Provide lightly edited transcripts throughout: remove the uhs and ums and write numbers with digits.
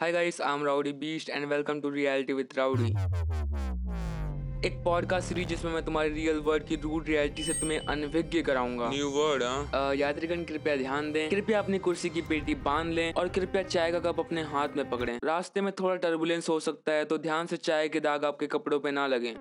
Hi guys, I am Rowdy Beast and welcome to reality with Rowdy, एक podcast series जिसमें मैं तुम्हारी real world की rude reality से तुम्हें अनभिज्ञ कराऊंगा। न्यू वर्ड यात्रीगण कृपया ध्यान दें, कृपया अपनी कुर्सी की पेटी बांध लें और कृपया चाय का कप अपने हाथ में पकड़ें। रास्ते में थोड़ा टर्बुलेंस हो सकता है तो ध्यान से चाय के दाग आपके कपड़ों पे ना लगे।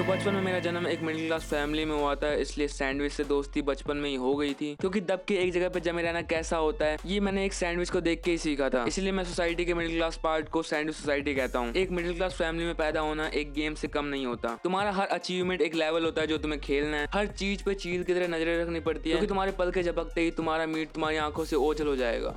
तो बचपन में मेरा जन्म एक मिडिल क्लास फैमिली में हुआ था, इसलिए सैंडविच से दोस्ती बचपन में ही हो गई थी, क्योंकि दब के एक जगह पे जमे रहना कैसा होता है ये मैंने एक सैंडविच को देख के ही सीखा था। इसलिए मैं सोसाइटी के मिडिल क्लास पार्ट को सैंडविच सोसाइटी कहता हूँ। एक मिडिल क्लास फैमिली में पैदा होना एक गेम से कम नहीं होता। तुम्हारा हर अचीवमेंट एक लेवल होता है जो तुम्हें खेलना है। हर चीज पे चील की तरह नजरें रखनी पड़ती है, क्योंकि तुम्हारे पल के झपकते ही तुम्हारा मीट तुम्हारी आंखों से ओझल हो जाएगा।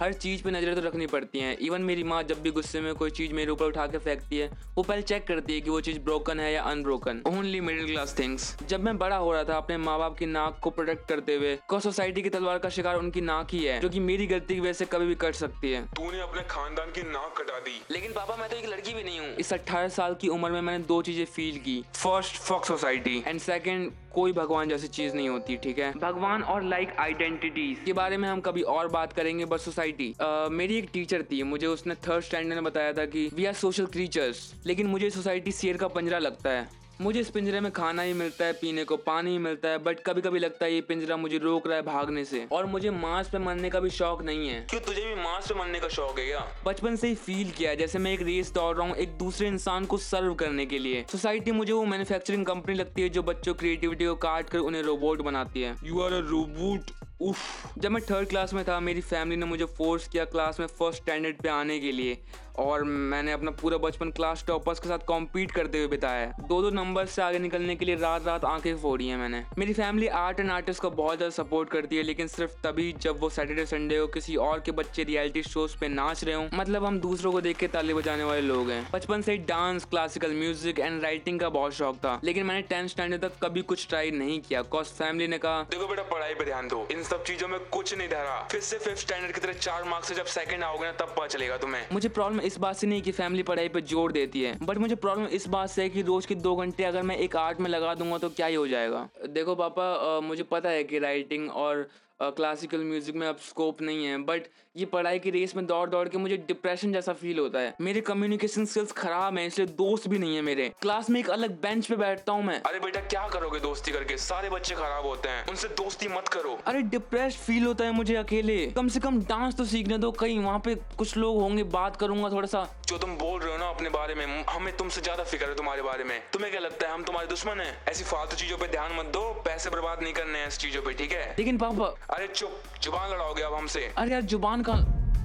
हर चीज पे नजरें तो रखनी पड़ती है। इवन मेरी माँ जब भी गुस्से में कोई चीज मेरे ऊपर उठा के फेंकती है, वो पहले चेक करती है कि वो चीज ब्रोकन है या unbroken. Only middle class things. जब मैं बड़ा हो रहा था, अपने माँ बाप की नाक को प्रोटेक्ट करते हुए, को सोसाइटी की तलवार का शिकार उनकी नाक ही है, जो कि मेरी गलती की वजह से कभी भी कट सकती है। तूने अपने खानदान की नाक कटा दी। लेकिन पापा, मैं तो एक लड़की भी नहीं हूँ। इस 18 साल की उम्र में मैंने दो चीजें फील की, first fuck society and second कोई भगवान जैसी चीज नहीं होती। ठीक है, भगवान और लाइक आइडेंटिटीज के बारे में हम कभी और बात करेंगे, बट सोसाइटी। मेरी एक टीचर थी, मुझे उसने थर्ड स्टैंडर्ड में बताया था कि वी आर सोशल क्रीचर्स, लेकिन मुझे सोसाइटी शेर का पंजरा लगता है। मुझे इस पिंजरे में खाना ही मिलता है, पीने को पानी ही मिलता है, बट कभी कभी लगता है ये पिंजरा मुझे रोक रहा है भागने से। और मुझे मांस पे मरने का भी शौक नहीं है। क्यों, तुझे भी मांस पे मरने का शौक है क्या? बचपन से ही फील किया है, जैसे मैं एक रेस दौड़ रहा हूँ एक दूसरे इंसान को सर्व करने के लिए। सोसाइटी मुझे वो मैन्युफैक्चरिंग कंपनी लगती है जो बच्चों क्रिएटिविटी को काट कर उन्हें रोबोट बनाती है। You are a robot. उफ। जब मैं थर्ड क्लास में था, मेरी फैमिली ने मुझे फोर्स किया क्लास में फर्स्ट स्टैंडर्ड पे आने के लिए, और मैंने अपना पूरा बचपन क्लास टॉपर्स के साथ कॉम्पीट करते हुए बिताया। 2 नंबर से आगे निकलने के लिए रात रात आंखें फोड़ी हैं मैंने। मेरी फैमिली आर्ट एंड आर्टिस्ट को बहुत ज़्यादा सपोर्ट करती है, लेकिन सिर्फ तभी जब वो सैटरडे संडे हो, किसी और के बच्चे रियलिटी शोज पे नाच रहे हों। मतलब हम दूसरों को देख के ताली बजाने वाले लोग हैं। बचपन से ही dance, classical music and writing का बहुत शौक था, लेकिन मैंने 10th स्टैंडर्ड तक कभी कुछ ट्राई नहीं किया। कॉज फैमिली ने कहा, देखो बेटा, पढ़ाई पर ध्यान दो, इन सब चीजों में कुछ नहीं धरा। फिर से 5th स्टैंडर्ड की तरह 4 मार्क्स से जब सेकंड आओगे ना, तब पता चलेगा तुम्हें। मुझे प्रॉब्लम इस बात से नहीं कि फैमिली पढ़ाई पे जोर देती है, बट मुझे प्रॉब्लम इस बात से है कि रोज के 2 घंटे अगर मैं एक आर्ट में लगा दूंगा तो क्या ही हो जाएगा। देखो पापा, मुझे पता है कि राइटिंग और क्लासिकल म्यूजिक में अब स्कोप नहीं है, बट ये पढ़ाई की रेस में दौड़ दौड़ के मुझे डिप्रेशन जैसा फील होता है। मेरे कम्युनिकेशन स्किल्स खराब है, इसलिए दोस्त भी नहीं है मेरे। क्लास में एक अलग बेंच पे बैठता हूँ मैं। अरे बेटा, क्या करोगे दोस्ती करके, सारे बच्चे खराब होते हैं, उनसे दोस्ती मत करो। अरे डिप्रेस फील होता है मुझे अकेले। कम से कम डांस तो सीखने दो कहीं, वहाँ पे कुछ लोग होंगे, बात करूंगा थोड़ा सा। जो तुम बोल रहे हो ना अपने बारे में, हमें तुमसे ज्यादा फिक्र है तुम्हारे बारे में। तुम्हें क्या लगता है हम तुम्हारे दुश्मन है? ऐसी फालतू चीजों पे ध्यान मत दो, पैसे बर्बाद नहीं करने हैं इस चीजों पे, ठीक है? लेकिन पापा। अरे चुप, जुबान लड़ाओगे अब हमसे। अरे यार, जुबान का।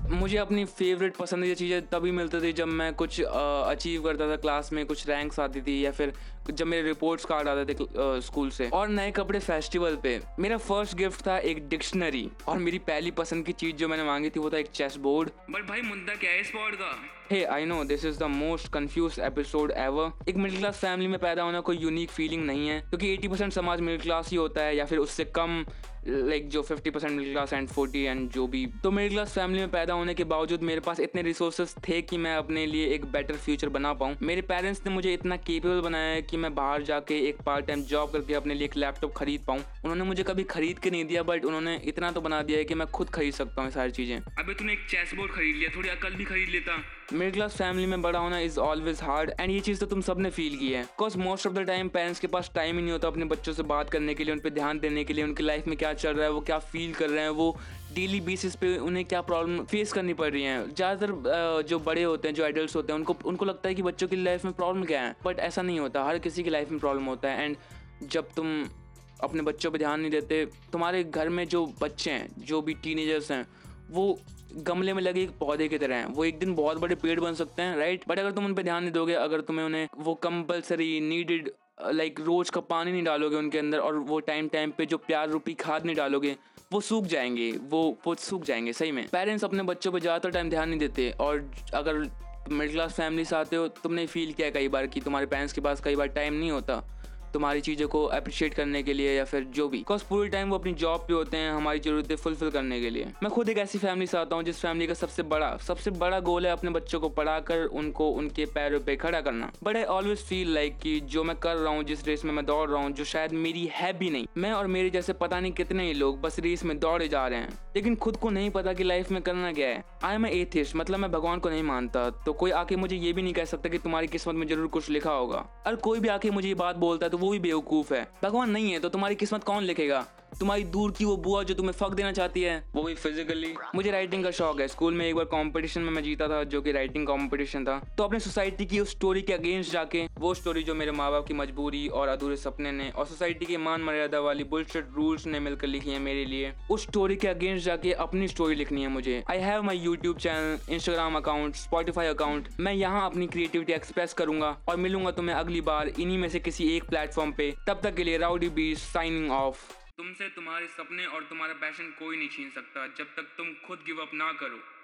मुझे अपनी फेवरेट पसंदीदा चीज़ें तभी मिलती थी जब मैं कुछ अचीव करता था, क्लास में कुछ रैंक्स आती थी, या फिर जब मेरे रिपोर्ट्स कार्ड आते थे स्कूल से। और नए कपड़े फेस्टिवल पे। मेरा फर्स्ट गिफ्ट था एक डिक्शनरी, और मेरी पहली पसंद की चीज़ जो मैंने मांगी थी वो था एक चेस बोर्ड। बट भाई, मुद्दा क्या है इस बोर्ड का? Hey, I know this is the most confuse episode ever. एक मिडिल क्लास फैमिली में पैदा होना कोई यूनिक फीलिंग नहीं है, क्योंकि 80% समाज मिडिल क्लास ही होता है, या फिर उससे कम, लाइक जो 50% मिडिल क्लास एंड 40 एंड जो भी। तो मिडिल क्लास फैमिली में पैदा होने के बावजूद मेरे पास इतने रिसोर्सेस थे कि मैं अपने लिए एक बेटर फ्यूचर बना पाऊँ। मेरे पेरेंट्स ने मुझे इतना केपेबल बनाया है कि मैं बाहर जाके एक पार्ट टाइम जॉब करके अपने लिए एक लैपटॉप खरीद पाऊँ। उन्होंने मुझे कभी खरीद के नहीं दिया, बट उन्होंने इतना तो बना दिया है कि मैं खुद खरीद सकता हूँ सारी चीज़ें। अबे तूने एक चेस बोर्ड खरीद लिया, थोड़ी अकल भी खरीद लेता। मिडिल क्लास फैमिली में बड़ा होना इज ऑलवेज हार्ड, एंड ये चीज़ तो तुम सब ने फील की है। Because most of the time parents के पास टाइम ही नहीं होता अपने बच्चों से बात करने के लिए, उन पर ध्यान देने के लिए, उनकी लाइफ में क्या चल रहा है, वो क्या फील कर रहे हैं, वो डेली बेसिस पे उन्हें क्या प्रॉब्लम फेस करनी पड़ रही है। ज़्यादातर जो बड़े होते हैं, जो एडल्ट होते हैं, उनको लगता है कि बच्चों की लाइफ में प्रॉब्लम क्या है, बट ऐसा नहीं होता। हर किसी की लाइफ में प्रॉब्लम होता है, एंड जब तुम अपने बच्चों पर ध्यान नहीं देते, तुम्हारे घर में जो बच्चे हैं, जो भी टीनेजर्स हैं, वो गमले में लगे एक पौधे की तरह हैं। वो एक दिन बहुत बड़े पेड़ बन सकते हैं, राइट? बट अगर तुम उन पर ध्यान नहीं दोगे, अगर तुम्हें उन्हें वो कंपलसरी नीडेड लाइक रोज का पानी नहीं डालोगे उनके अंदर, और वो टाइम टाइम पे जो प्यार रूपी खाद नहीं डालोगे, वो सूख जाएंगे, वो सूख जाएंगे सही में। पेरेंट्स अपने बच्चों पर ज़्यादातर टाइम ध्यान नहीं देते, और अगर मिडिल क्लास फैमिली से आते हो, तुमने फील किया कई बार कि तुम्हारे पेरेंट्स के पास कई बार टाइम नहीं होता, तुम्हारी चीज़ों को अप्रिशिएट करने के लिए या फिर जो भी, बिकॉज पूरी टाइम वो अपनी जॉब पे होते हैं हमारी ज़रूरतें फुलफिल करने के लिए। मैं खुद एक ऐसी फैमिली से आता हूँ जिस फैमिली का सबसे बड़ा गोल है अपने बच्चों को पढ़ाकर उनको उनके पैरों पे खड़ा करना। But I always feel like कि जो मैं कर रहा हूँ, जिस रेस में मैं दौड़ रहा हूँ, जो शायद मेरी है भी नहीं, मैं और मेरे जैसे पता नहीं कितने ही लोग बस रेस में दौड़े जा रहे हैं, लेकिन खुद को नहीं पता कि लाइफ में करना क्या है। आई एम एथिस्ट, मतलब मैं भगवान को नहीं मानता, तो कोई आके मुझे ये भी नहीं कह सकता कि तुम्हारी किस्मत में जरूर कुछ लिखा होगा। और कोई भी आके मुझे ये बात बोलता है तो वो भी बेवकूफ है। भगवान नहीं है तो तुम्हारी किस्मत कौन लिखेगा? तुम्हारी दूर की वो बुआ जो तुम्हें फक देना चाहती है, वो भी फिजिकली। मुझे राइटिंग का शौक है। स्कूल में एक बार कंपटीशन में मैं जीता था, जो कि राइटिंग कंपटीशन था, तो अपने सोसाइटी की उस स्टोरी के अगेंस्ट जाके, वो स्टोरी जो मेरे माँ बाप की मजबूरी और अधूरे सपने ने और सोसाइटी के मान मर्यादा वाली बुलशिट रूल्स ने मिलकर लिखी है मेरे लिए, उस स्टोरी के अगेंस्ट जाके अपनी स्टोरी लिखनी है मुझे। I have my YouTube channel, Instagram account, Spotify account. मैं यहाँ अपनी क्रिएटिविटी एक्सप्रेस करूंगा और मिलूंगा तुम्हें अगली बार इन्हीं में से किसी एक प्लेटफॉर्म पे। तब तक के लिए राउडी बीच साइनिंग ऑफ। तुमसे तुम्हारे सपने और तुम्हारा पैशन कोई नहीं छीन सकता जब तक तुम खुद गिव अप ना करो।